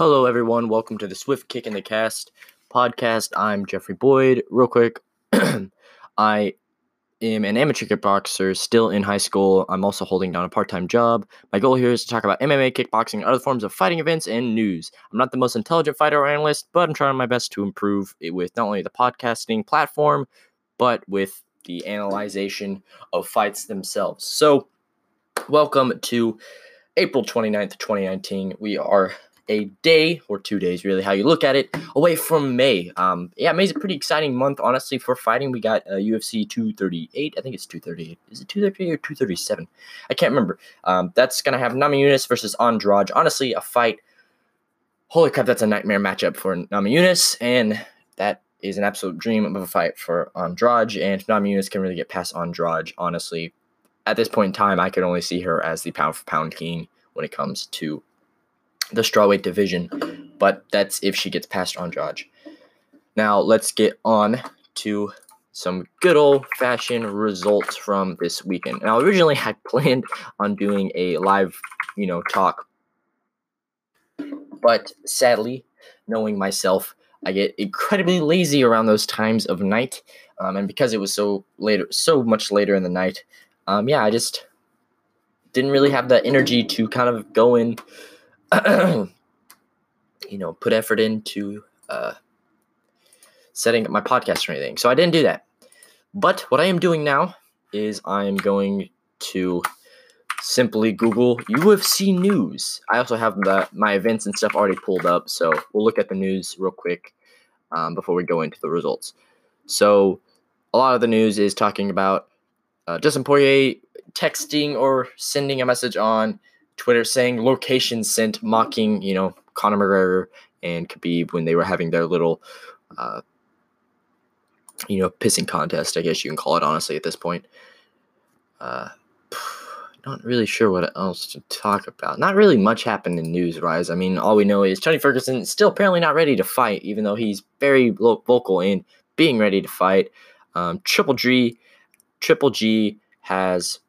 Hello, everyone. Welcome to the Swift Kick in the Cast podcast. I'm Jeffrey Boyd. Real quick, I am an amateur kickboxer still in high school. I'm also holding down a part-time job. My goal here is to talk about MMA, kickboxing, other forms of fighting events, and news. I'm not the most intelligent fighter or analyst, but I'm trying my best to improve it with not only the podcasting platform, but with the analyzation of fights themselves. So, welcome to April 29th, 2019. We are a day, or 2 days really, how you look at it, away from May. May's a pretty exciting month, honestly, for fighting. We got UFC 238, I think it's 238, is it 238 or 237? I can't remember. That's going to have Namajunas versus Andrade. Honestly, a fight, holy crap, that's a nightmare matchup for Namajunas, and that is an absolute dream of a fight for Andrade, and if Namajunas can really get past Andrade, honestly, at this point in time, I could only see her as the pound-for-pound king when it comes to the strawweight division, but that's if she gets past Andrade. Now, let's get on to some good old-fashioned results from this weekend. Now, originally, I planned on doing a live, talk, but sadly, knowing myself, I get incredibly lazy around those times of night, and because it was so much later in the night, I just didn't really have the energy to kind of go in, put effort into setting up my podcast or anything. So I didn't do that. But what I am doing now is I'm going to simply Google UFC news. I also have my events and stuff already pulled up, so we'll look at the news real quick before we go into the results. So a lot of the news is talking about Justin Poirier texting or sending a message on Twitter saying location sent, mocking, Conor McGregor and Khabib when they were having their little, pissing contest, I guess you can call it, honestly, at this point. Not really sure what else to talk about. Not really much happened in news-wise. I mean, all we know is Tony Ferguson is still apparently not ready to fight, even though he's very vocal in being ready to fight. Triple G has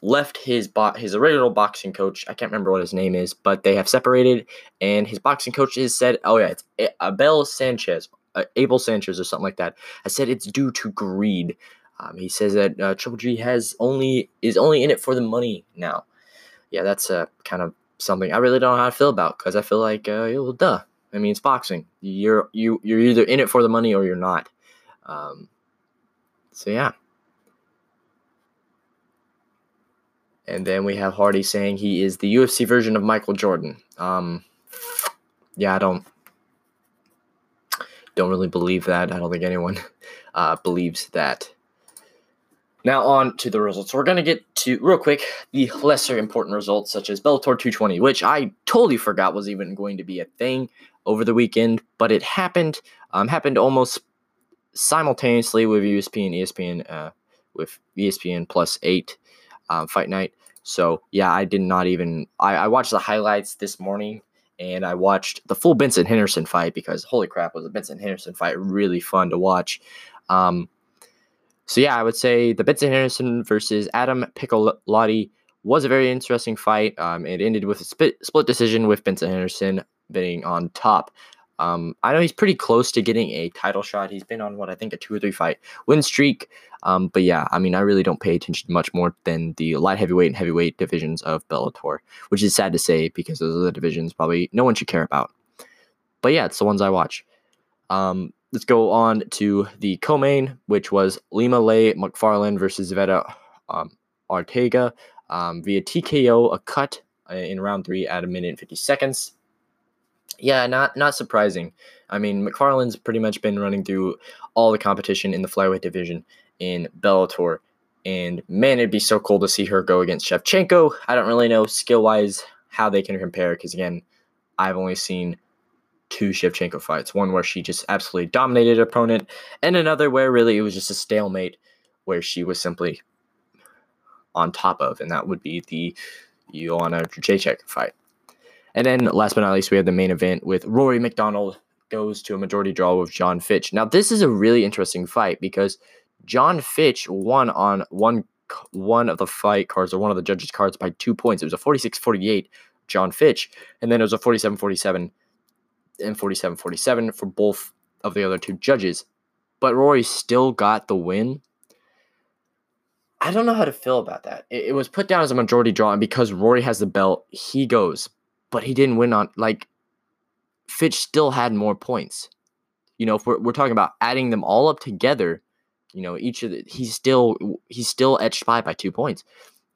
left his original boxing coach. I can't remember what his name is, but they have separated, and his boxing coach has said, it's Abel Sanchez or something like that. I said it's due to greed. He says that Triple G is only in it for the money now. Yeah, that's kind of something I really don't know how to feel about, because I feel like, duh. I mean, it's boxing. You're either in it for the money or you're not. And then we have Hardy saying he is the UFC version of Michael Jordan. I don't really believe that. I don't think anyone believes that. Now on to the results. We're going to get to, real quick, the lesser important results, such as Bellator 220, which I totally forgot was even going to be a thing over the weekend, but it happened. Happened almost simultaneously with ESPN Plus 8. Fight night. So, I did not even... I watched the highlights this morning, and I watched the full Benson Henderson fight, because, holy crap, was the Benson Henderson fight really fun to watch. I would say the Benson Henderson versus Adam Piccolotti was a very interesting fight. It ended with a split decision with Benson Henderson being on top. I know he's pretty close to getting a title shot. He's been on, a 2 or 3 fight win streak. I really don't pay attention much more than the light heavyweight and heavyweight divisions of Bellator, which is sad to say, because those are the divisions probably no one should care about. But yeah, it's the ones I watch. Let's go on to the co-main, which was Lima Lay McFarland versus Zveta Ortega via TKO, a cut in round 3 at 1 minute and 50 seconds. Yeah, not surprising. I mean, McFarland's pretty much been running through all the competition in the flyweight division in Bellator. And, man, it'd be so cool to see her go against Shevchenko. I don't really know skill-wise how they can compare, because, again, I've only seen 2 Shevchenko fights. One where she just absolutely dominated an opponent, and another where really it was just a stalemate where she was simply on top of, and that would be the Joanna Jacek fight. And then, last but not least, we have the main event with Rory McDonald goes to a majority draw with John Fitch. Now, this is a really interesting fight, because John Fitch won on one of the fight cards, or one of the judges' cards, by 2 points. It was a 46-48 John Fitch, and then it was a 47-47 and 47-47 for both of the other two judges. But Rory still got the win. I don't know how to feel about that. It was put down as a majority draw, and because Rory has the belt, he goes. But he didn't win on, like, Fitch still had more points. You know, if we're talking about adding them all up together, you know, each of the, he's still edged by 2 points.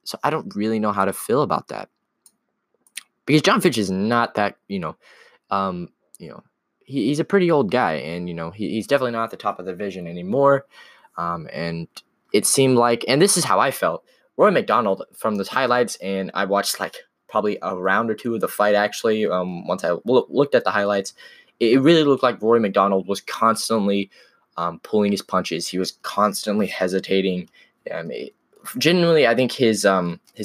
So I don't really know how to feel about that. Because John Fitch is not that, he's a pretty old guy, and, you know, he's definitely not at the top of the division anymore. And it seemed like, and this is how I felt, Rory McDonald from the highlights, and I watched like probably a round or two of the fight actually. Once I looked at the highlights, it really looked like Rory McDonald was constantly pulling his punches. He was constantly hesitating. Genuinely, I think his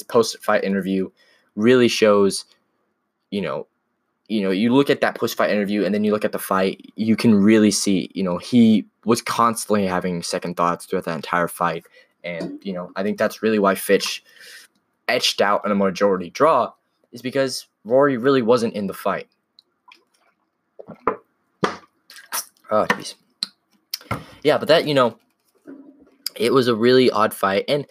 post-fight interview really shows, you know, you look at that post-fight interview and then you look at the fight, you can really see, you know, he was constantly having second thoughts throughout that entire fight. And, you know, I think that's really why Fitch etched out on a majority draw, is because Rory really wasn't in the fight. Oh, jeez. Yeah, but that, you know, it was a really odd fight. And,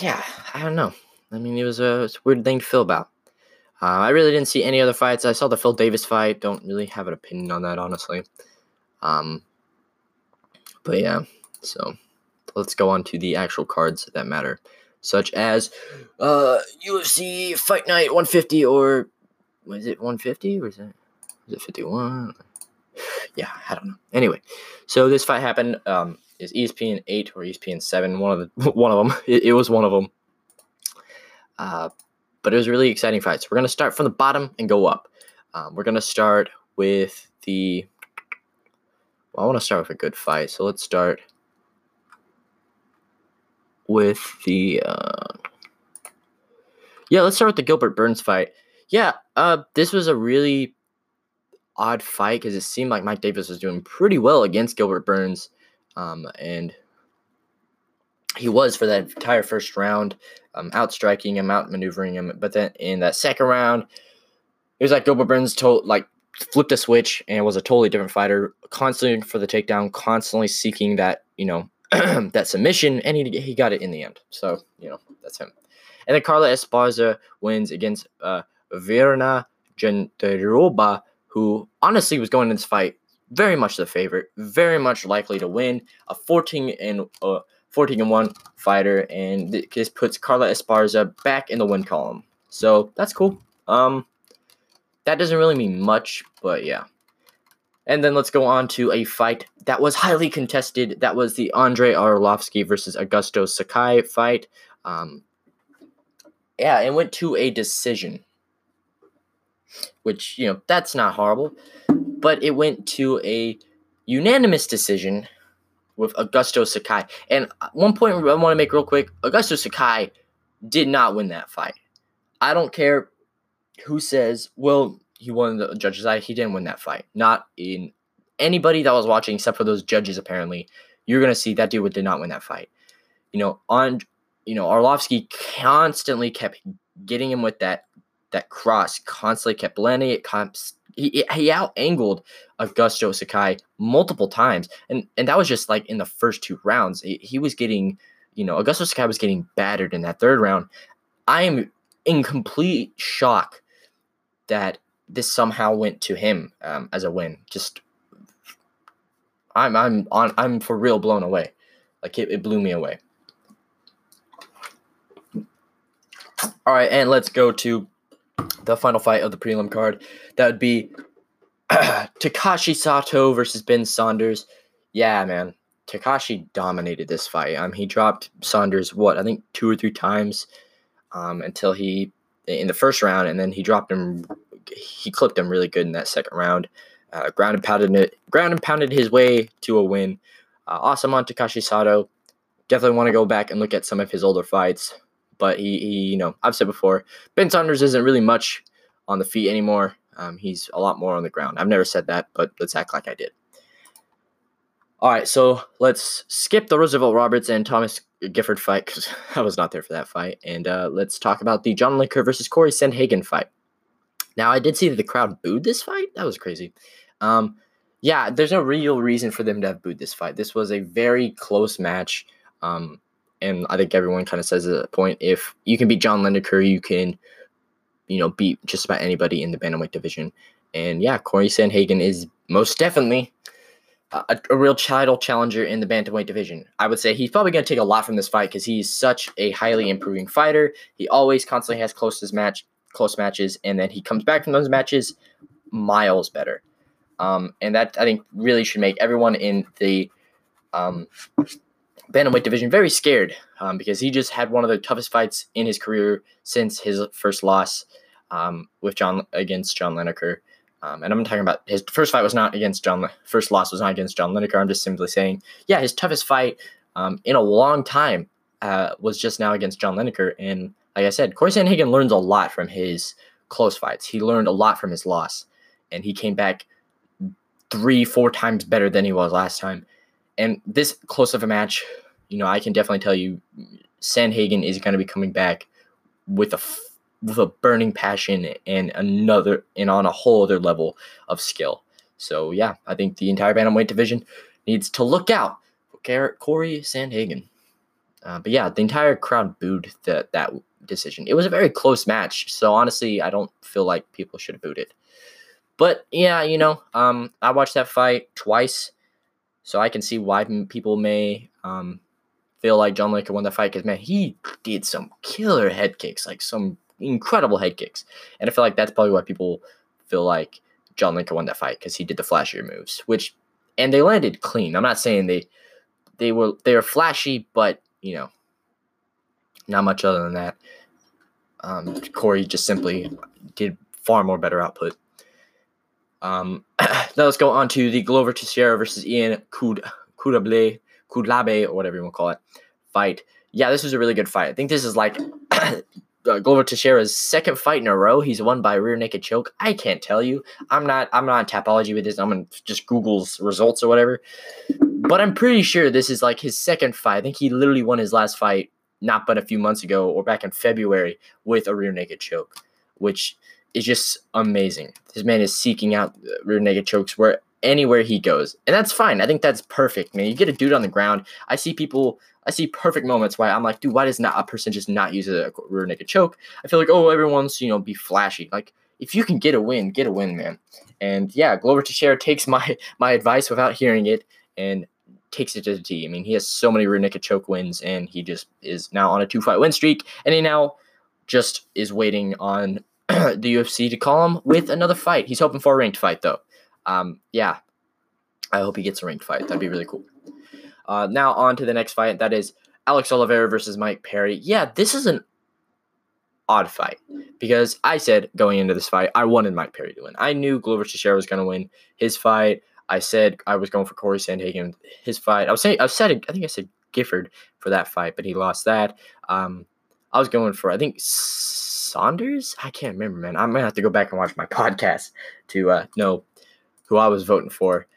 yeah, I don't know. I mean, it's a weird thing to feel about. I really didn't see any other fights. I saw the Phil Davis fight. Don't really have an opinion on that, honestly. But yeah, so let's go on to the actual cards that matter, such as UFC Fight Night 150, or was it 150? Or is it 51? Yeah, I don't know. Anyway, so this fight happened. Is ESPN 8 or ESPN 7? One of them. It was one of them. But it was a really exciting fight. So we're going to start from the bottom and go up. We're going to start with the... Well, I want to start with a good fight. So let's start with the... let's start with the Gilbert Burns fight. Yeah, this was a really odd fight because it seemed like Mike Davis was doing pretty well against Gilbert Burns. And he was for that entire first round, outstriking him, outmaneuvering him. But then in that second round, it was like Gilbert Burns flipped a switch and was a totally different fighter, constantly for the takedown, constantly seeking that, you know, that submission, and he got it in the end. So, you know, that's him. And then Carla Esparza wins against Verna Genderuba, who honestly was going in this fight very much the favorite, very much likely to win, a 14-1 fighter, and this puts Carla Esparza back in the win column. So that's cool. That doesn't really mean much, but yeah. And then let's go on to a fight that was highly contested. That was the Andrei Arlovsky versus Augusto Sakai fight. It went to a decision, which, you know, that's not horrible, but it went to a unanimous decision with Augusto Sakai. And one point I want to make real quick, Augusto Sakai did not win that fight. I don't care who says, well, he won the judges' eye. He didn't win that fight. Not in anybody that was watching, except for those judges, apparently. You're going to see that dude did not win that fight. Arlovsky constantly kept getting him with that cross, constantly kept landing it, he out-angled Augusto Sakai multiple times. And that was just like in the first two rounds. He was getting, Augusto Sakai was getting battered in that third round. I am in complete shock that this somehow went to him as a win. Just, I'm for real blown away. Like it blew me away. All right, and let's go to the final fight of the prelim card. That would be Takashi Sato versus Ben Saunders. Yeah, man. Takashi dominated this fight. He dropped Saunders, I think 2 or 3 times until he, in the first round, and then he dropped him. He clipped him really good in that second round. Ground and pounded his way to a win. Awesome on Takashi Sato. Definitely want to go back and look at some of his older fights. But he, I've said before, Ben Saunders isn't really much on the feet anymore. He's a lot more on the ground. I've never said that, but let's act like I did. All right, so let's skip the Roosevelt Roberts and Thomas Gifford fight because I was not there for that fight. And let's talk about the John Lineker versus Corey Sandhagen fight. Now, I did see that the crowd booed this fight. That was crazy. Yeah, there's no real reason for them to have booed this fight. This was a very close match, and I think everyone kind of says at that point, if you can beat John Lineker, you can, you know, beat just about anybody in the bantamweight division. And yeah, Corey Sandhagen is most definitely a real title challenger in the bantamweight division. I would say he's probably going to take a lot from this fight because he's such a highly improving fighter. He always constantly has close matches, and then he comes back from those matches miles better. And that, I think, really should make everyone in the bantamweight division very scared because he just had one of the toughest fights in his career since his first loss against John Lineker. And I'm talking about his first fight was not against John. First loss was not against John Lineker. I'm just simply saying, yeah, his toughest fight in a long time was just now against John Lineker. And like I said, Corey Sandhagen learns a lot from his close fights. He learned a lot from his loss, and he came back 3-4 times better than he was last time. And this close of a match, you know, I can definitely tell you, Sandhagen is going to be coming back with a burning passion and on a whole other level of skill. So yeah, I think the entire bantamweight division needs to look out for Corey Sandhagen. But yeah, the entire crowd booed that decision. It was a very close match, so honestly, I don't feel like people should have booed it. But yeah, you know, I watched that fight twice, so I can see why people may feel like John Lineker won that fight because, man, he did some killer head kicks, like some incredible head kicks. And I feel like that's probably why people feel like John Lineker won that fight because he did the flashier moves, and they landed clean. I'm not saying they were flashy, but, you know, not much other than that. Corey just simply did far more better output. Now let's go on to the Glover Teixeira versus Ion Cutelaba, or whatever you want to call it, fight. Yeah, this was a really good fight. I think this is like Glover Teixeira's second fight in a row. He's won by rear naked choke. I can't tell you. I'm not on Tapology with this. I'm going to just Google's results or whatever. But I'm pretty sure this is like his second fight. I think he literally won his last fight not but a few months ago or back in February with a rear naked choke, which is just amazing. This man is seeking out rear naked chokes anywhere he goes. And that's fine. I think that's perfect, man. You get a dude on the ground. I see perfect moments where I'm like, dude, why does not a person just not use a rear naked choke? I feel like, oh, everyone's, you know, be flashy. Like, if you can get a win, man. And yeah, Glover Teixeira takes my advice without hearing it and takes it to the T. I mean, he has so many rear naked choke wins, and he just is now on a 2-fight win streak, and he now just is waiting on the UFC to call him with another fight. He's hoping for a ranked fight, though. Yeah, I hope he gets a ranked fight. That'd be really cool. Now on to the next fight. That is Alex Oliveira versus Mike Perry. Yeah, this is an odd fight because I said going into this fight, I wanted Mike Perry to win. I knew Glover Teixeira was going to win his fight. I said I was going for Corey Sandhagen, his fight. I think I said Gifford for that fight, but he lost that. I was going for, I think, Saunders? I can't remember, man. I'm going to have to go back and watch my podcast to know who I was voting for.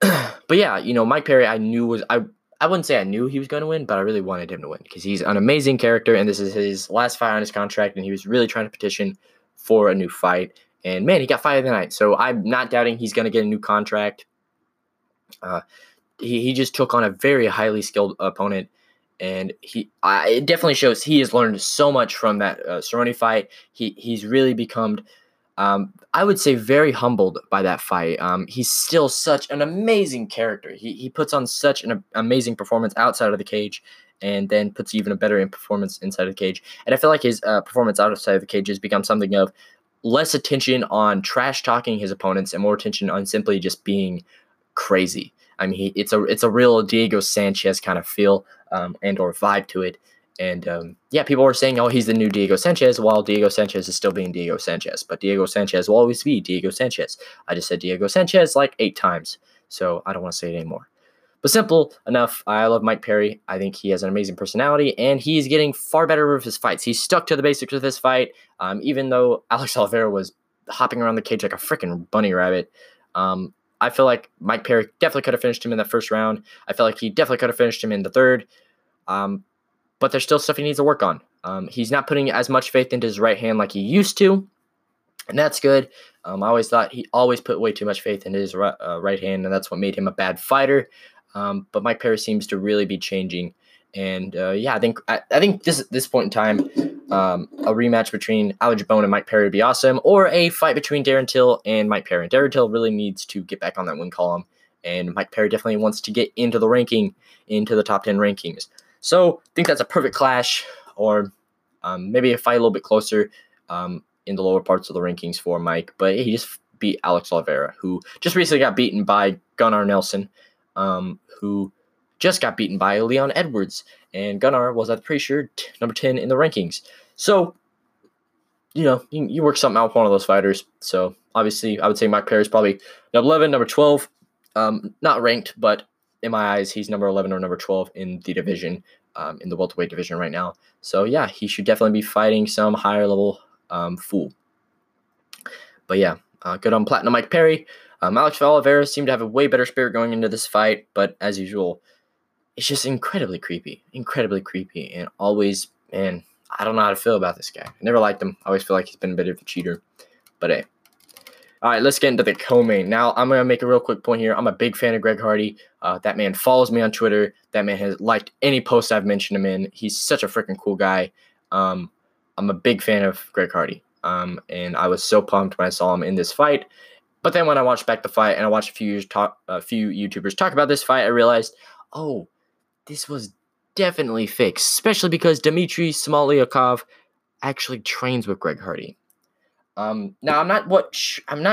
But yeah, you know, Mike Perry, I knew was, I wouldn't say I knew he was going to win, but I really wanted him to win because he's an amazing character, and this is his last fight on his contract, and he was really trying to petition for a new fight. And, man, he got fight of the night, so I'm not doubting he's going to get a new contract. He just took on a very highly skilled opponent. And it definitely shows he has learned so much from that Cerrone fight. He's really become, I would say, very humbled by that fight. He's still such an amazing character. He puts on such an amazing performance outside of the cage, and then puts even a better performance inside of the cage. And I feel like his performance outside of the cage has become something of less attention on trash talking his opponents and more attention on simply just being crazy. I mean, it's a real Diego Sanchez kind of feel and or vibe to it. And, yeah, people were saying, oh, he's the new Diego Sanchez, while Diego Sanchez is still being Diego Sanchez. But Diego Sanchez will always be Diego Sanchez. I just said Diego Sanchez like 8 times, so I don't want to say it anymore. But simple enough, I love Mike Perry. I think he has an amazing personality, and he's getting far better with his fights. He stuck to the basics of this fight, even though Alex Oliveira was hopping around the cage like a freaking bunny rabbit. I feel like Mike Perry definitely could have finished him in the first round. I feel like he definitely could have finished him in the third. But there's still stuff he needs to work on. He's not putting as much faith into his right hand like he used to. And that's good. I always thought he always put way too much faith in his right hand, and that's what made him a bad fighter. But Mike Perry seems to really be changing. And, yeah, I think this at this point in time, a rematch between Alex Bone and Mike Perry would be awesome, or a fight between Darren Till and Mike Perry. And Darren Till really needs to get back on that win column, and Mike Perry definitely wants to get into the ranking, into the top 10 rankings. So I think that's a perfect clash, or maybe a fight a little bit closer in the lower parts of the rankings for Mike. But he just beat Alex Oliveira, who just recently got beaten by Gunnar Nelson, who just got beaten by Leon Edwards, and Gunnar was, I'm pretty sure, number 10 in the rankings. So, you know, you work something out with one of those fighters. So, obviously, I would say Mike Perry is probably number 11, number 12. Not ranked, but in my eyes, he's number 11 or number 12 in the division, in the welterweight division right now. So, yeah, he should definitely be fighting some higher-level fool. But, yeah, good on Platinum Mike Perry. Alex Oliveira seemed to have a way better spirit going into this fight, but as usual, it's just incredibly creepy, and always, man, I don't know how to feel about this guy. I never liked him. I always feel like he's been a bit of a cheater, but hey. All right, let's get into the co-main. Now, I'm going to make a real quick point here. I'm a big fan of Greg Hardy. That man follows me on Twitter. That man has liked any post I've mentioned him in. He's such a freaking cool guy. I'm a big fan of Greg Hardy, and I was so pumped when I saw him in this fight. But then when I watched back the fight and I watched a few YouTubers talk about this fight, I realized, oh, this was definitely fixed, especially because Dmitry Smoliakov actually trains with Greg Hardy. Now, I'm not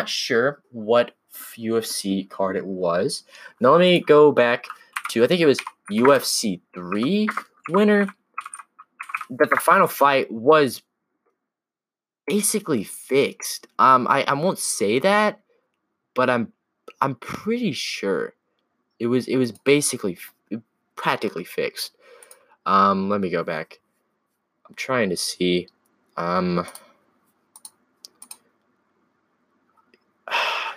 sure what UFC card it was. Now, let me go back to, I think it was UFC 3 winner, that the final fight was basically fixed. I won't say that, but I'm pretty sure it was basically practically fixed. Let me go back. I'm trying to see.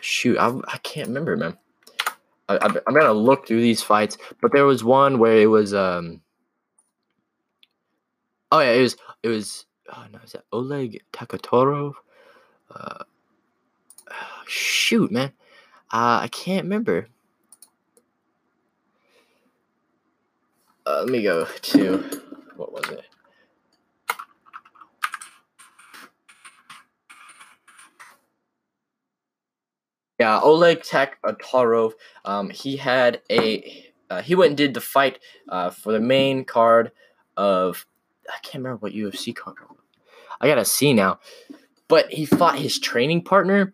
Shoot, I can't remember, man. I'm gonna look through these fights, but there was one where it was Oh yeah, it was. Oh no, is that Oleg Taktarov? Shoot, man, I can't remember. Let me go to, what was it? Yeah, Oleg Taktarov. He had he went and did the fight for the main card of, I can't remember what UFC card. I gotta see now, but he fought his training partner,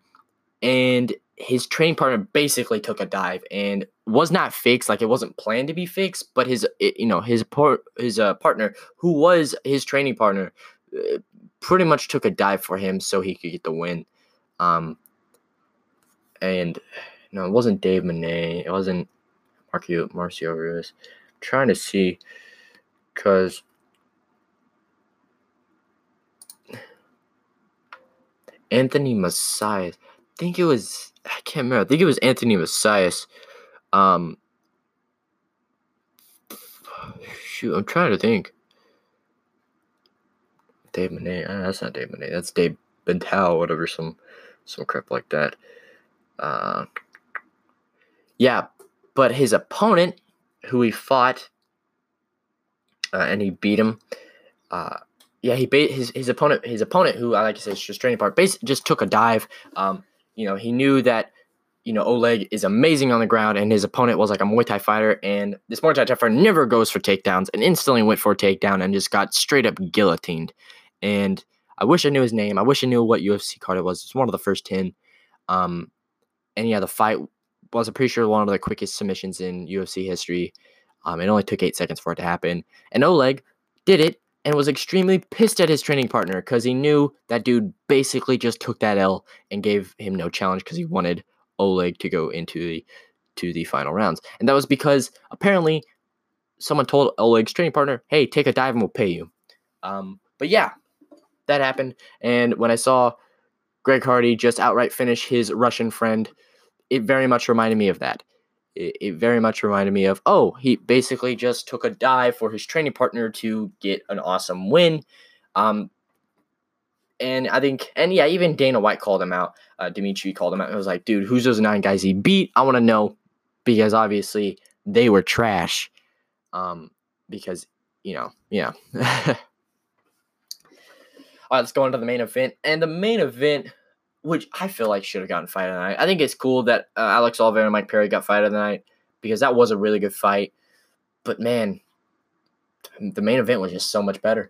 and his training partner basically took a dive and was not fixed. Like, it wasn't planned to be fixed, but his partner, who was his training partner, pretty much took a dive for him so he could get the win. And no, it wasn't Dave Monet. It wasn't Marcio Ruiz. I'm trying to see, because Anthony Messias. I think it was Anthony Messias. Shoot, I'm trying to think. Dave Monet. That's not Dave Monet. That's Dave Bental, whatever, some crap like that. Yeah, but his opponent, who he fought, and he beat him. Yeah, he beat his opponent, who I like to say is just training partner, basically just took a dive. You know, he knew that, you know, Oleg is amazing on the ground, and his opponent was like a Muay Thai fighter, and this Muay Thai fighter never goes for takedowns, and instantly went for a takedown and just got straight up guillotined. And I wish I knew his name. I wish I knew what UFC card it was. It's one of the first 10. And yeah, the fight was, I'm pretty sure, one of the quickest submissions in UFC history. It only took 8 seconds for it to happen. And Oleg did it and was extremely pissed at his training partner, because he knew that dude basically just took that L and gave him no challenge, because he wanted Oleg to go into the final rounds. And that was because apparently someone told Oleg's training partner, hey, take a dive and we'll pay you. But yeah, that happened. And when I saw Greg Hardy just outright finish his Russian friend, it very much reminded me of that. It very much reminded me of, oh, he basically just took a dive for his training partner to get an awesome win. And I think, and yeah, even Dana White called him out. Dimitri called him out. I was like, dude, who's those 9 guys he beat? I want to know, because obviously they were trash. Because, you know, yeah. All right, let's go on to the main event. And the main event, which I feel like should have gotten Fight of the Night. I think it's cool that Alex Oliveira and Mike Perry got Fight of the Night, because that was a really good fight. But, man, the main event was just so much better.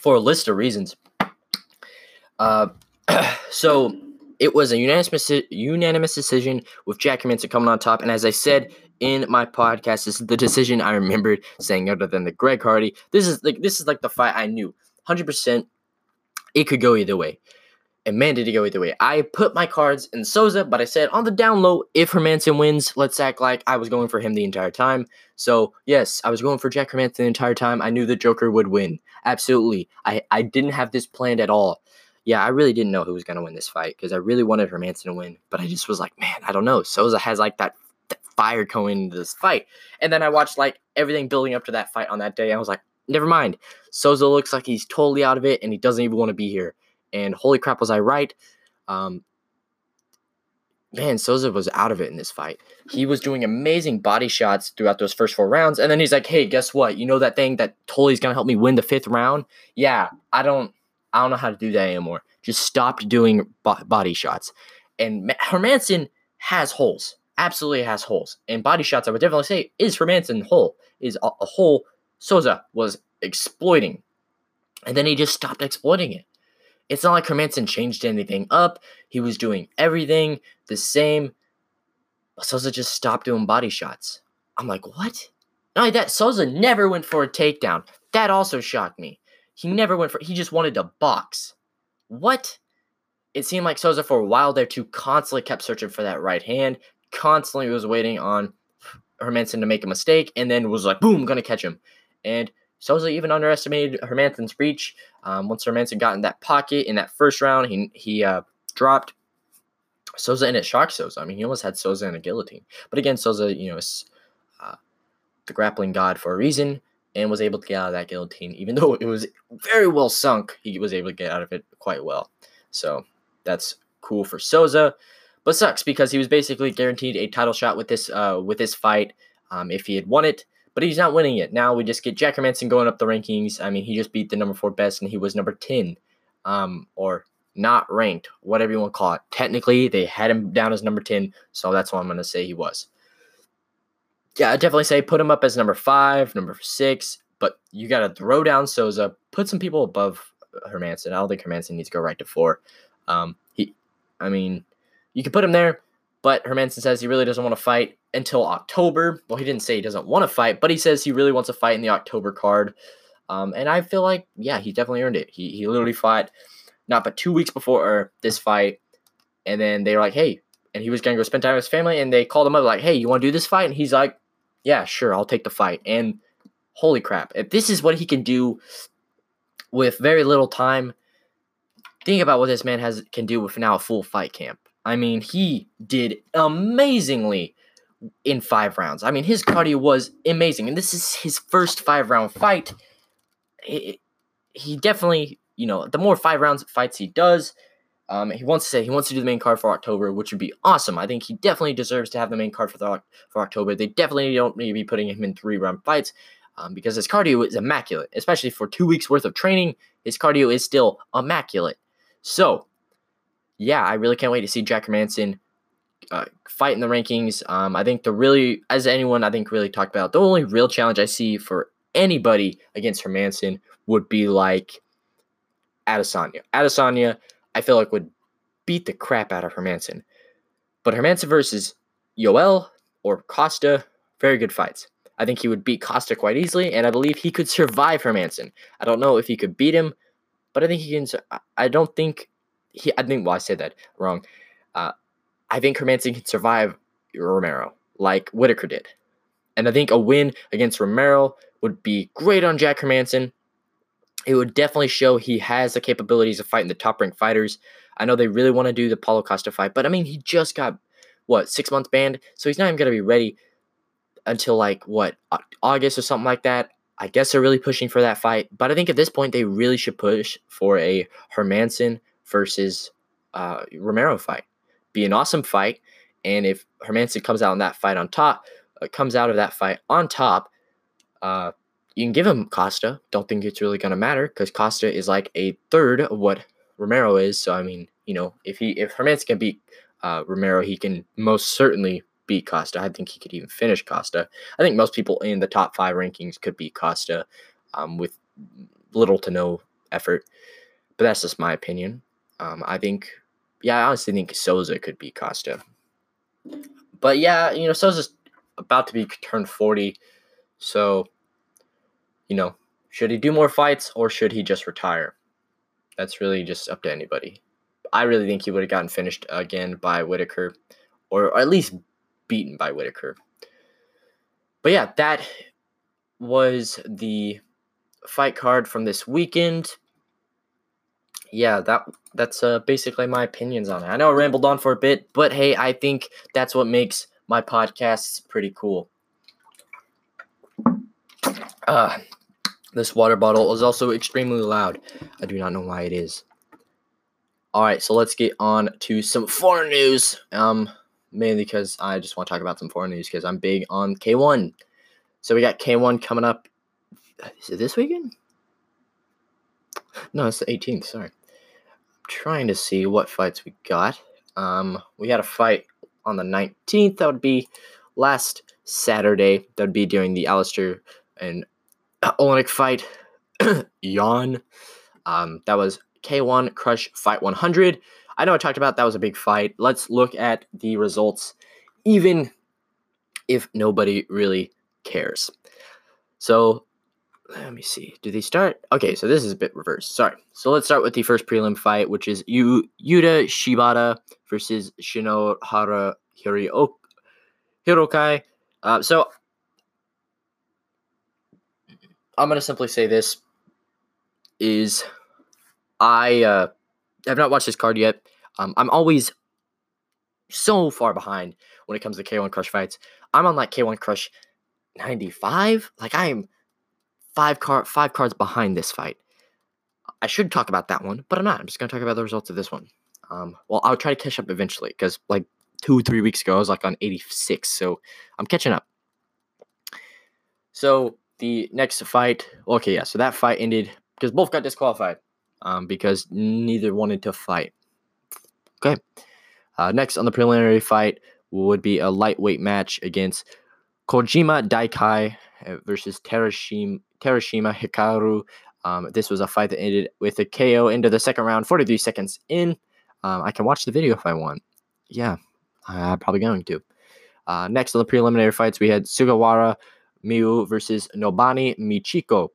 For a list of reasons. So it was a unanimous decision with Jack Hermansson coming on top. And as I said in my podcast, this is the decision I remembered saying other than the Greg Hardy. This is like the fight I knew. 100%. It could go either way. And man, did it go either way. I put my cards in Souza, but I said on the down low, if Hermansson wins, let's act like I was going for him the entire time. So, yes, I was going for Jack Hermansson the entire time. I knew the Joker would win. Absolutely. I didn't have this planned at all. Yeah, I really didn't know who was going to win this fight, because I really wanted Hermansson to win. But I just was like, man, I don't know. Souza has like that fire going into this fight. And then I watched like everything building up to that fight on that day. I was like, never mind. Souza looks like he's totally out of it, and he doesn't even want to be here. And holy crap, was I right? Man, Souza was out of it in this fight. He was doing amazing body shots throughout those first 4 rounds. And then he's like, hey, guess what? You know that thing that totally is going to help me win the 5th round? Yeah, I don't know how to do that anymore. Just stopped doing body shots. And Hermansson has holes. Absolutely has holes. And body shots, I would definitely say, is Hermansson hole. Is a hole Souza was exploiting. And then he just stopped exploiting it. It's not like Hermansson changed anything up. He was doing everything the same. Souza just stopped doing body shots. I'm like, what? Not like that, Souza never went for a takedown. That also shocked me. He just wanted to box. What? It seemed like Souza for a while there too constantly kept searching for that right hand. Constantly was waiting on Hermansson to make a mistake. And then was like, boom, gonna catch him. And Souza even underestimated Hermansson's reach. Once Hermansson got in that pocket in that first round, he dropped Souza, and it shocked Souza. I mean, he almost had Souza in a guillotine. But again, Souza, you know, is the grappling god for a reason, and was able to get out of that guillotine. Even though it was very well sunk, he was able to get out of it quite well. So that's cool for Souza, but sucks because he was basically guaranteed a title shot with this fight if he had won it. But he's not winning it. Now we just get Jack Hermansson going up the rankings. I mean, he just beat the number 4 best, and he was number 10, or not ranked, whatever you want to call it. Technically, they had him down as number 10, so that's what I'm going to say he was. Yeah, I definitely say put him up as number 5, number 6, but you got to throw down Souza, put some people above Hermansson. I don't think Hermansson needs to go right to 4. I mean, you can put him there. But Hermansson says he really doesn't want to fight until October. Well, he didn't say he doesn't want to fight, but he says he really wants to fight in the October card. And I feel like, yeah, he definitely earned it. He literally fought not but 2 weeks before this fight. And then they were like, hey, and he was going to go spend time with his family. And they called him up like, hey, you want to do this fight? And he's like, yeah, sure, I'll take the fight. And holy crap, if this is what he can do with very little time, think about what this man can do with now a full fight camp. I mean, he did amazingly in 5 rounds. I mean, his cardio was amazing. And this is his first 5-round fight. He definitely, you know, the more 5-round fights he does, he wants to do the main card for October, which would be awesome. I think he definitely deserves to have the main card for October. They definitely don't need to be putting him in 3-round fights because his cardio is immaculate. Especially for 2 weeks worth of training, his cardio is still immaculate. So, yeah, I really can't wait to see Jack Hermansson fight in the rankings. I think as anyone really talked about, the only real challenge I see for anybody against Hermansson would be like Adesanya. Adesanya, I feel like, would beat the crap out of Hermansson. But Hermansson versus Yoel or Costa, very good fights. I think he would beat Costa quite easily, and I believe he could survive Hermansson. I don't know if he could beat him, but I think he can. I think Hermansson can survive Romero, like Whitaker did. And I think a win against Romero would be great on Jack Hermansson. It would definitely show he has the capabilities of fighting the top-ranked fighters. I know they really want to do the Paulo Costa fight, but, I mean, he just got, 6 months banned? So he's not even going to be ready until, August or something like that. I guess they're really pushing for that fight, but I think at this point they really should push for a Hermansson versus Romero fight. Be an awesome fight, and if Hermansson comes out in that fight on top, you can give him Costa. Don't think it's really gonna matter because Costa is like a third of what Romero is. So I mean, you know, if Hermansson can beat Romero, he can most certainly beat Costa. I think he could even finish Costa. I think most people in the top five rankings could beat Costa with little to no effort. But that's just my opinion. I honestly think Souza could beat Costa. But yeah, you know, Souza's about to be turned 40, so you know, should he do more fights or should he just retire? That's really just up to anybody. I really think he would have gotten finished again by Whitaker, or at least beaten by Whitaker. But yeah, that was the fight card from this weekend. Yeah, that's basically my opinions on it. I know I rambled on for a bit, but hey, I think that's what makes my podcasts pretty cool. This water bottle is also extremely loud. I do not know why it is. All right, so let's get on to some foreign news. Mainly because I just want to talk about some foreign news because I'm big on K1. So we got K1 coming up. Is it this weekend? No, it's the 18th. Sorry. I'm trying to see what fights we got. We had a fight on the 19th. That would be last Saturday. That would be during the Alistair and Olenek fight. Yawn. That was K1 Crush Fight 100. I know I talked about that was a big fight. Let's look at the results, even if nobody really cares. So let me see. Do they start? Okay, so this is a bit reversed. Sorry. So let's start with the first prelim fight, which is Yuta Shibata versus Shinohara Hirokai. So I'm going to simply say this is I have not watched this card yet. I'm always so far behind when it comes to K1 Crush fights. I'm on like K1 Crush 95. Like I am five cards behind this fight. I should talk about that one, but I'm not. I'm just going to talk about the results of this one. Well, I'll try to catch up eventually because like 2-3 weeks ago I was like on 86, so I'm catching up. So the next fight, okay, yeah, so that fight ended because both got disqualified. Because neither wanted to fight. Okay. Next on the preliminary fight would be a lightweight match against Kojima Daikai versus Terashima Hikaru. This was a fight that ended with a KO into the second round, 43 seconds in. I can watch the video if I want. Yeah, I'm probably going to. Next on the preliminary fights, we had Sugawara Miyu versus Nobani Michiko.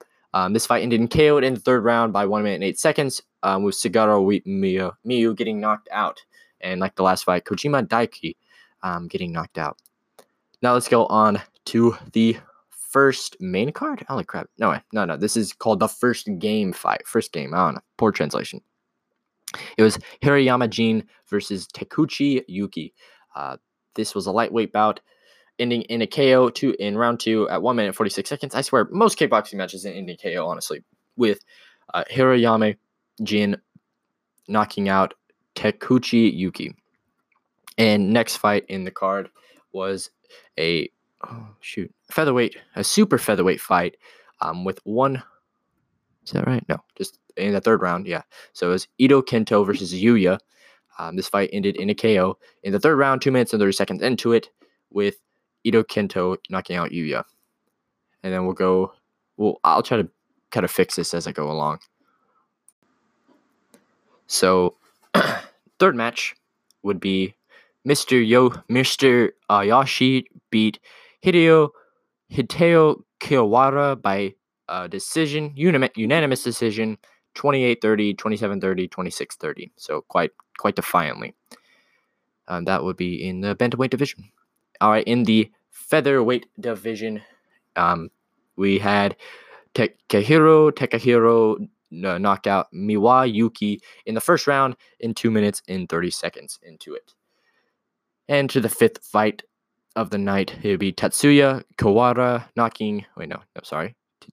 This fight ended in KO'd in the third round by 1 minute and 8 seconds, with Sugawara Miyu getting knocked out. And like the last fight, Kojima Daiki getting knocked out. Now let's go on to the first main card. Holy crap. No. This is called the first game fight. First game. I don't know. Poor translation. It was Hirayama Jin versus Takuchi Yuki. This was a lightweight bout, ending in a KO in round 2 at 1 minute 46 seconds. I swear, most kickboxing matches end in KO, honestly, with Hirayama Jin knocking out Takuchi Yuki. And next fight in the card was a super featherweight fight with one, is that right? No, just in the third round, yeah. So it was Ito Kento versus Yuya. This fight ended in a KO in the third round, 2 minutes and 30 seconds into it, with Ito Kento knocking out Yuya. And then I'll try to kind of fix this as I go along. So, third match would be Mr. Ayashi beat Hideo Kiwara by decision, unanimous decision, 28-30, 27-30, 26-30. So, quite defiantly. That would be in the bantamweight division. All right, in the featherweight division, we had Takahiro knocked out Miwa Yuki in the first round in 2 minutes and 30 seconds into it. And to the fifth fight of the night, it would be Tetsuya Kawara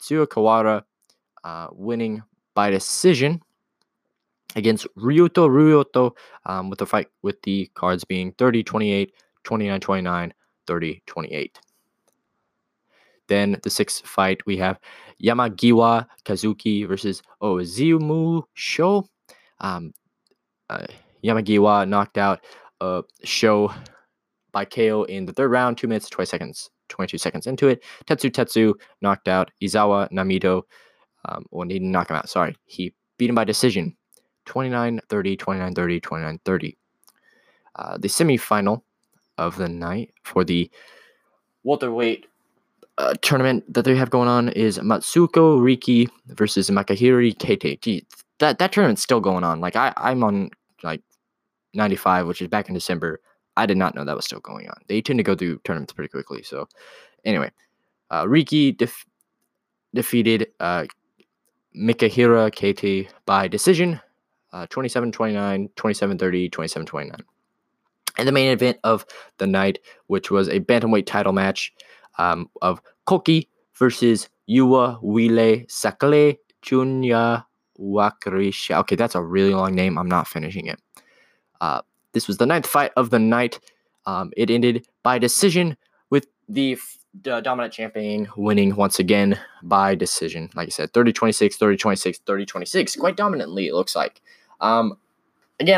Tetsuya Kawada winning by decision against Ryuto Ryoto, with the fight, with the cards being 30-28, 29-29, 30-28. Then the sixth fight, we have Yamagiwa Kazuki versus Ozumu Sho. Yamagiwa knocked out Sho by KO in the third round, 2 minutes, 22 seconds into it. Tetsu knocked out Izawa Namido. Well, he didn't knock him out, sorry. He beat him by decision, 29-30, 29-30, 29-30. The semifinal of the night for the welterweight tournament that they have going on is Matsuko Riki versus Makahiri Keitei. Gee, that tournament's still going on. Like, I'm on, like, 95, which is back in December. I did not know that was still going on. They tend to go through tournaments pretty quickly. So, anyway, Riki defeated Makahiri Keitei by decision, 27-29, 27-30, 27-29. And the main event of the night, which was a bantamweight title match of Koki versus Yua Wile Sakale Chunya Wakarisha. Okay, that's a really long name. I'm not finishing it. This was the ninth fight of the night. It ended by decision with the dominant champion winning once again by decision. Like I said, 30-26, 30-26, 30-26. Quite dominantly, it looks like. Again,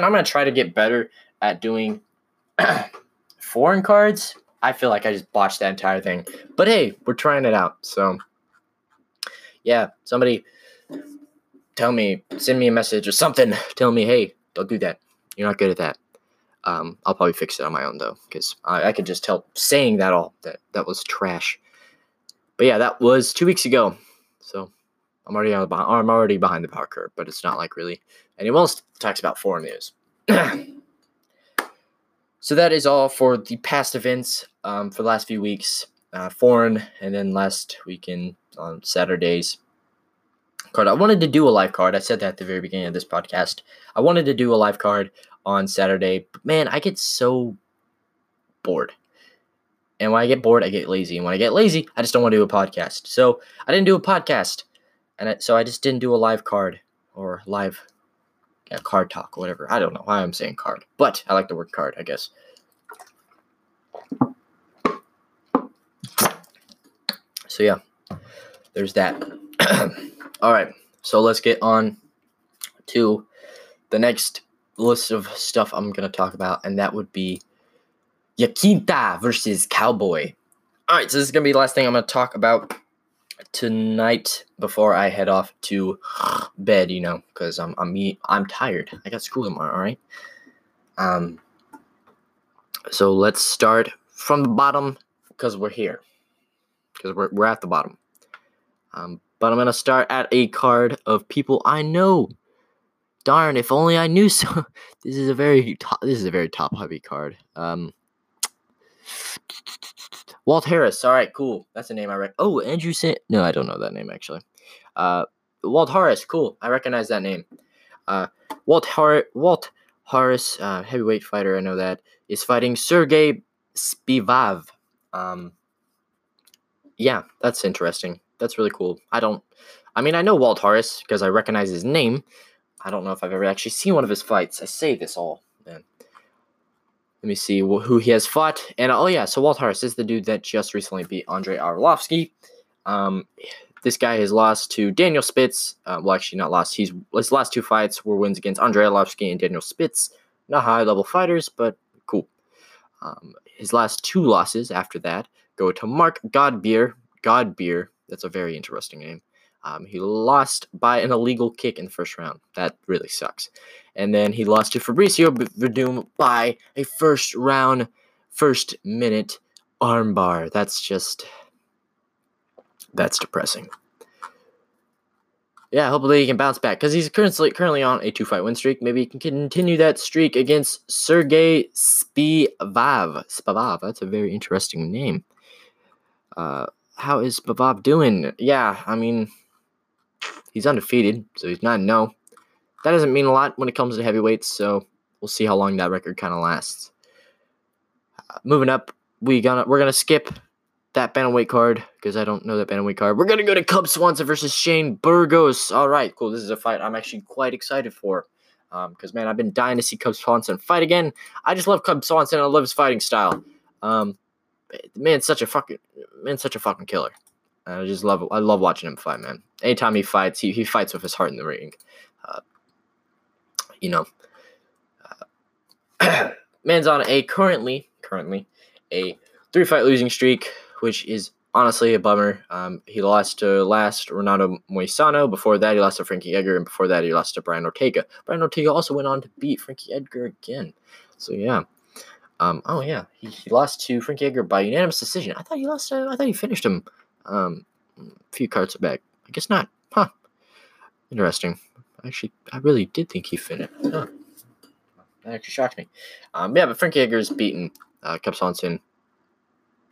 I'm going to try to get better at doing foreign cards. I feel like I just botched that entire thing. But hey, we're trying it out. So, yeah, somebody tell me, send me a message or something. Tell me, hey, don't do that. You're not good at that. I'll probably fix it on my own, though, because I could just tell saying that all. That was trash. But, yeah, that was 2 weeks ago. So, I'm already behind the power curve, but it's not like really. Anyone else talks about foreign news. So that is all for the past events for the last few weeks, foreign, and then last weekend on Saturday's card. I wanted to do a live card. I said that at the very beginning of this podcast. I wanted to do a live card on Saturday, but man, I get so bored. And when I get bored, I get lazy. And when I get lazy, I just don't want to do a podcast. So I didn't do a podcast. And so I just didn't do a live card or live card talk, whatever. I don't know why I'm saying card, but I like the word card, I guess. So, yeah, there's that. All right, so let's get on to the next list of stuff I'm going to talk about, and that would be Yakinta versus Cowboy. All right, so this is going to be the last thing I'm going to talk about tonight before I head off to bed, you know, because I'm tired. I got school tomorrow, all right? So let's start from the bottom, because we're here. Because we're at the bottom. But I'm going to start at a card of people I know. Darn, if only I knew so. This is a very top-heavy card. Walt Harris. All right, cool. That's a name I recognize. Oh, Andrew St. No, I don't know that name, actually. Walt Harris. Cool. I recognize that name. Walt Harris, heavyweight fighter, I know that, is fighting Sergey Spivak. Yeah, that's interesting. That's really cool. I know Walt Harris because I recognize his name. I don't know if I've ever actually seen one of his fights. I say this all, man. Let me see who he has fought. And, oh, yeah, so Walt Harris is the dude that just recently beat Andrei Arlovsky. This guy has lost to Daniel Spitz. Well, actually not lost. His last two fights were wins against Andrei Arlovsky and Daniel Spitz. Not high-level fighters, but cool. His last two losses after that go to Mark Godbeer. Godbeer, that's a very interesting name. He lost by an illegal kick in the first round. That really sucks. And then he lost to Fabricio Verdum by a first-round, first-minute armbar. That's depressing. Yeah, hopefully he can bounce back, because he's currently on a two-fight win streak. Maybe he can continue that streak against Sergey Spivak. Spivak, that's a very interesting name. How is Spivak doing? Yeah, he's undefeated, so he's 9-0. That doesn't mean a lot when it comes to heavyweights, so we'll see how long that record kind of lasts. Moving up, we're going to skip that bantamweight card, because I don't know that bantamweight card. We're going to go to Cub Swanson versus Shane Burgos. All right, cool. This is a fight I'm actually quite excited for, because, man, I've been dying to see Cub Swanson fight again. I just love Cub Swanson. I love his fighting style. Man's such a fucking killer. I just love watching him fight, man. Anytime he fights, he fights with his heart in the ring. Man's on a currently a 3-fight losing streak, which is honestly a bummer. He lost to Renato Moisano. Before that, he lost to Frankie Edgar, and before that, he lost to Brian Ortega. Brian Ortega also went on to beat Frankie Edgar again. So yeah. He lost to Frankie Edgar by unanimous decision. I thought he finished him a few cards back. I guess not. Huh. Interesting. Actually, I really did think he finished. Huh. That actually shocked me. But Frankie Edgar's beaten Cub Swanson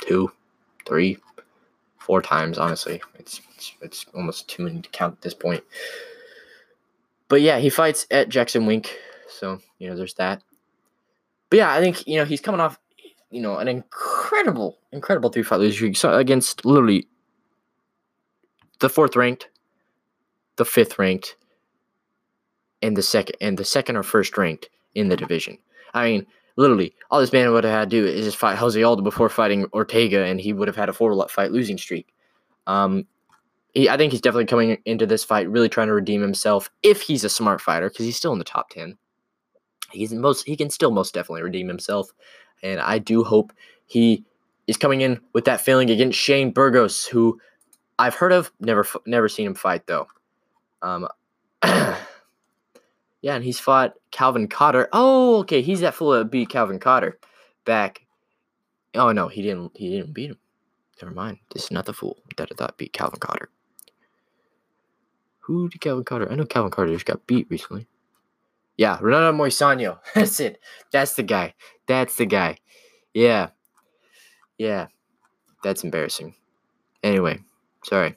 2, 3, 4 times, honestly. It's almost too many to count at this point. But yeah, he fights at Jackson Wink. So, there's that. But yeah, I think, he's coming off, an incredible 3-fight losing streak. So against literally the 4th-ranked, the 5th-ranked, and the second or 1st-ranked in the division. I mean, literally, all this man would have had to do is just fight Jose Aldo before fighting Ortega, and he would have had a 4-fight losing streak. I think he's definitely coming into this fight really trying to redeem himself, if he's a smart fighter, because he's still in the top 10. He can still most definitely redeem himself, and I do hope he is coming in with that feeling against Shane Burgos, who I've heard of, never seen him fight though. And he's fought Calvin Cotter. Oh, okay, he's that fool that beat Calvin Cotter back. Oh no, he didn't beat him. Never mind. This is not the fool that I thought beat Calvin Cotter. Who did Calvin Cotter? I know Calvin Cotter just got beat recently. Yeah, Renato Moisano. That's it. That's the guy. Yeah. Yeah. That's embarrassing. Anyway, sorry.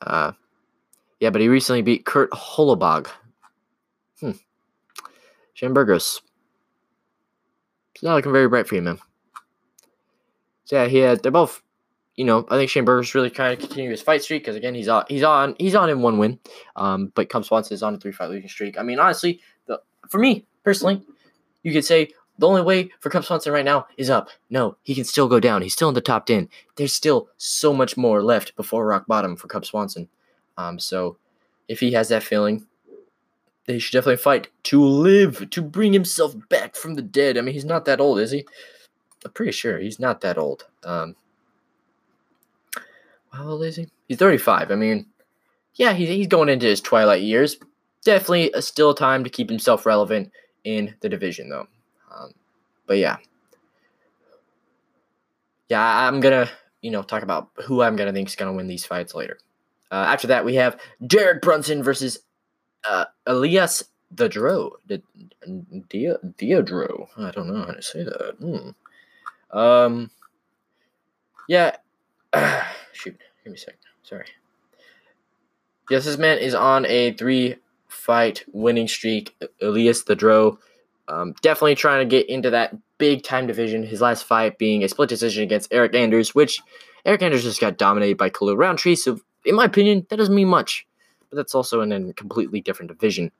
But he recently beat Kurt Holobog. Shane Burgos. It's not looking very bright for you, man. So yeah, they're both... I think Shane Burgos really kind of continued his fight streak because, again, he's on in one win. But Cub Swanson is on a 3-fight losing streak. I mean, honestly, for me personally, you could say the only way for Cub Swanson right now is up. No, he can still go down. He's still in the top 10. There's still so much more left before rock bottom for Cub Swanson. So if he has that feeling, they should definitely fight to live, to bring himself back from the dead. I mean, he's not that old, is he? I'm pretty sure he's not that old. How old is he? He's 35. I mean, yeah, he's going into his twilight years. Definitely still time to keep himself relevant in the division, though. But yeah. Yeah, I'm going to, talk about who I'm going to think is going to win these fights later. After that, we have Derek Brunson versus Elias Diodro. I don't know how to say that. Yeah. Shoot, give me a second. Sorry. Yes, this man is on a 3-fight winning streak. Elias Diodro, definitely trying to get into that big-time division. His last fight being a split decision against Eric Anders, which Eric Anders just got dominated by Khalil Roundtree. So, in my opinion, that doesn't mean much. But that's also in a completely different division.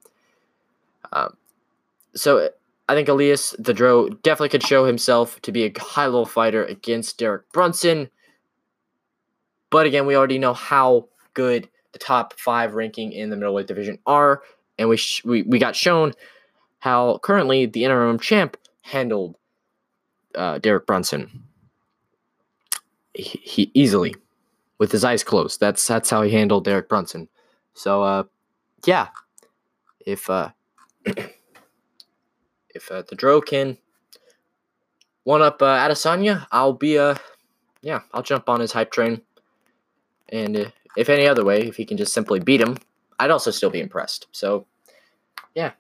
So, I think Elias Diodro definitely could show himself to be a high-level fighter against Derek Brunson. But again, we already know how good the top 5 ranking in the middleweight division are, and we got shown how currently the interim champ handled Derek Brunson. He easily, with his eyes closed. That's how he handled Derek Brunson. So, if Diodro can one-up Adesanya, I'll jump on his hype train. And if any other way, if he can just simply beat him, I'd also still be impressed. So, yeah.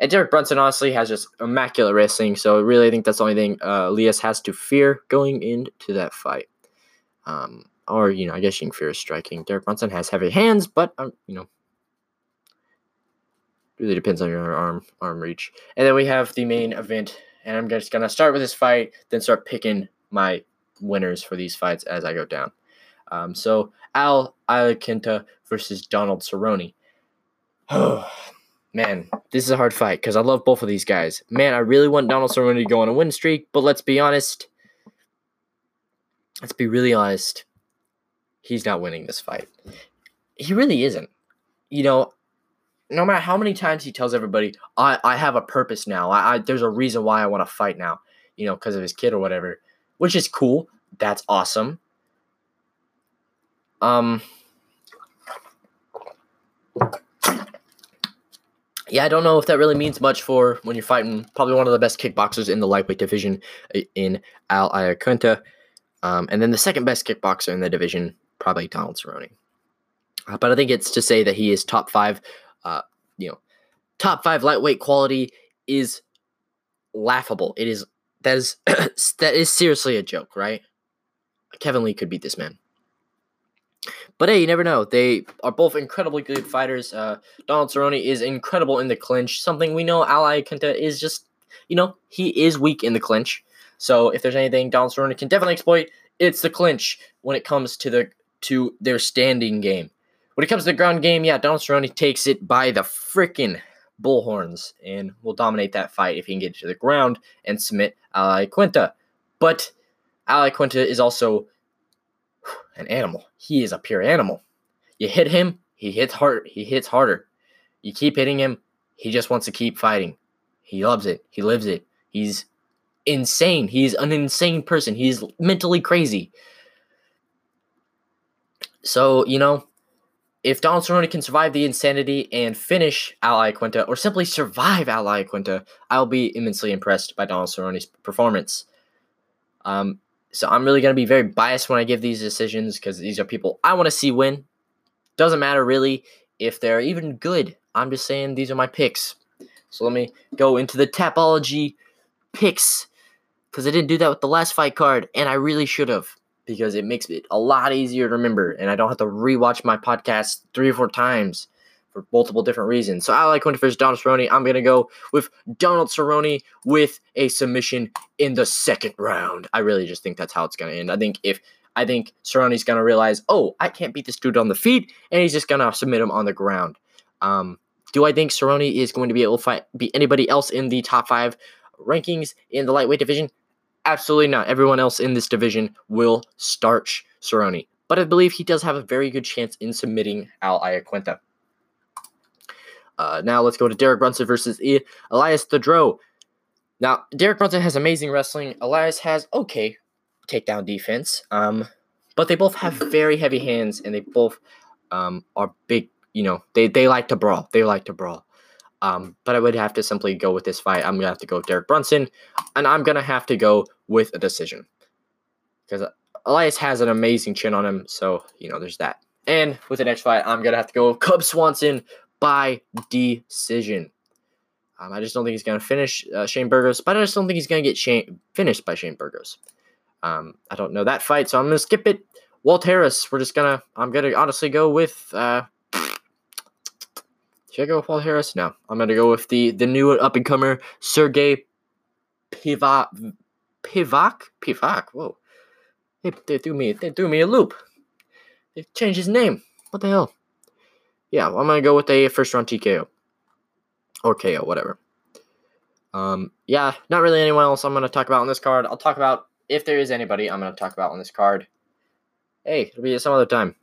And Derek Brunson honestly has just immaculate wrestling, so really I think that's the only thing Elias has to fear going into that fight. I guess you can fear striking. Derek Brunson has heavy hands, but, really depends on your arm reach. And then we have the main event, and I'm just going to start with this fight, then start picking my winners for these fights as I go down. So Al Iaquinta versus Donald Cerrone. Oh, man, this is a hard fight because I love both of these guys. Man, I really want Donald Cerrone to go on a win streak, but let's be honest. Let's be really honest. He's not winning this fight. He really isn't. You know, no matter how many times he tells everybody, I have a purpose now. There's a reason why I want to fight now, you know, because of his kid or whatever, which is cool. That's awesome. Yeah, I don't know if that really means much for when you're fighting probably one of the best kickboxers in the lightweight division in Al Iaquinta. And then the second best kickboxer in the division, probably Donald Cerrone. But I think it's to say that he is top five. Top five lightweight quality is laughable. That is that is seriously a joke, right? Kevin Lee could beat this man. But hey, you never know. They are both incredibly good fighters. Donald Cerrone is incredible in the clinch, something we know Al Iaquinta is just, you know, he is weak in the clinch. So if there's anything Donald Cerrone can definitely exploit, it's the clinch when it comes to their standing game. When it comes to the ground game, yeah, Donald Cerrone takes it by the freaking bullhorns and will dominate that fight if he can get to the ground and submit Al Iaquinta. But Al Iaquinta is also an animal. He is a pure animal. You hit him, he hits harder. You keep hitting him, he just wants to keep fighting. He loves it. He lives it. He's insane. He's an insane person. He's mentally crazy. So, you know, if Donald Cerrone can survive the insanity and finish Al Iaquinta, or simply survive Al Iaquinta, I'll be immensely impressed by Donald Cerrone's performance. So I'm really going to be very biased when I give these decisions because these are people I want to see win. Doesn't matter really if they're even good. I'm just saying these are my picks. So let me go into the Tapology picks because I didn't do that with the last fight card, and I really should have because it makes it a lot easier to remember, and I don't have to rewatch my podcast 3 or 4 times for multiple different reasons. So I like Quinter versus Donald Cerrone. I'm going to go with Donald Cerrone with a submission in the second round. I really just think that's how it's going to end. I think Cerrone's going to realize, oh, I can't beat this dude on the feet, and he's just going to submit him on the ground. Do I think Cerrone is going to be able to beat anybody else in the top 5 rankings in the lightweight division? Absolutely not. Everyone else in this division will starch Cerrone. But I believe he does have a very good chance in submitting Al Iaquinta. Now let's go to Derek Brunson versus Elias Thedreau. Now, Derek Brunson has amazing wrestling. Elias has okay takedown defense. But they both have very heavy hands, and they both are big. You know, they like to brawl. But I would have to simply go with this fight. I'm going to have to go with Derek Brunson, and I'm going to have to go with a decision. Because Elias has an amazing chin on him, so, you know, there's that. And with the next fight, I'm going to have to go with Cub Swanson by decision. I just don't think he's going to finish Shane Burgos, but I just don't think he's going to get finished by Shane Burgos. I don't know that fight, so I'm going to skip it. Walt Harris, I'm going to honestly go with, should I go with Walt Harris? No, I'm going to go with the new up-and-comer, Sergey Pivak? Whoa. They threw me a loop. They changed his name. What the hell? Yeah, well, I'm going to go with a first-round TKO. Or KO, whatever. Yeah, not really anyone else I'm going to talk about on this card. I'll talk about, if there is anybody I'm going to talk about on this card. Hey, it'll be some other time.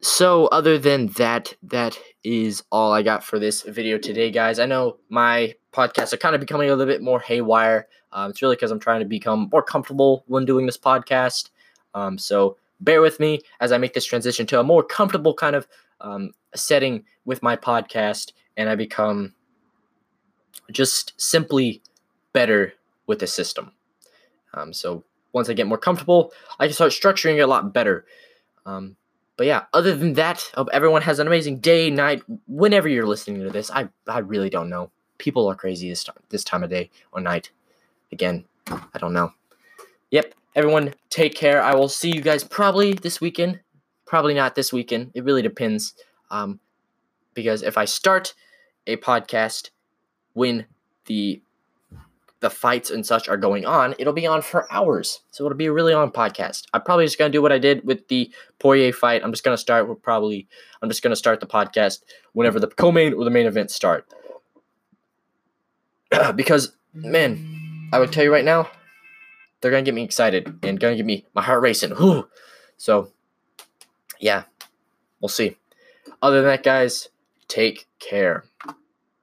So, other than that, that is all I got for this video today, guys. I know my podcasts are kind of becoming a little bit more haywire. It's really because I'm trying to become more comfortable when doing this podcast. So bear with me as I make this transition to a more comfortable kind of setting with my podcast, and I become just simply better with the system. So once I get more comfortable, I can start structuring it a lot better. But yeah, other than that, I hope everyone has an amazing day, night, whenever you're listening to this. I really don't know. People are crazy this time of day or night. Again, I don't know. Yep. Everyone, take care. I will see you guys probably this weekend. Probably not this weekend. It really depends. Because if I start a podcast when the the fights and such are going on, it'll be on for hours. So it'll be a really long podcast. I'm probably just going to do what I did with the Poirier fight. I'm just going to start the podcast whenever the co-main or the main events start. Because, man, I would tell you right now, they're going to get me excited and going to get me my heart racing. Whew. So, yeah, we'll see. Other than that, guys, take care.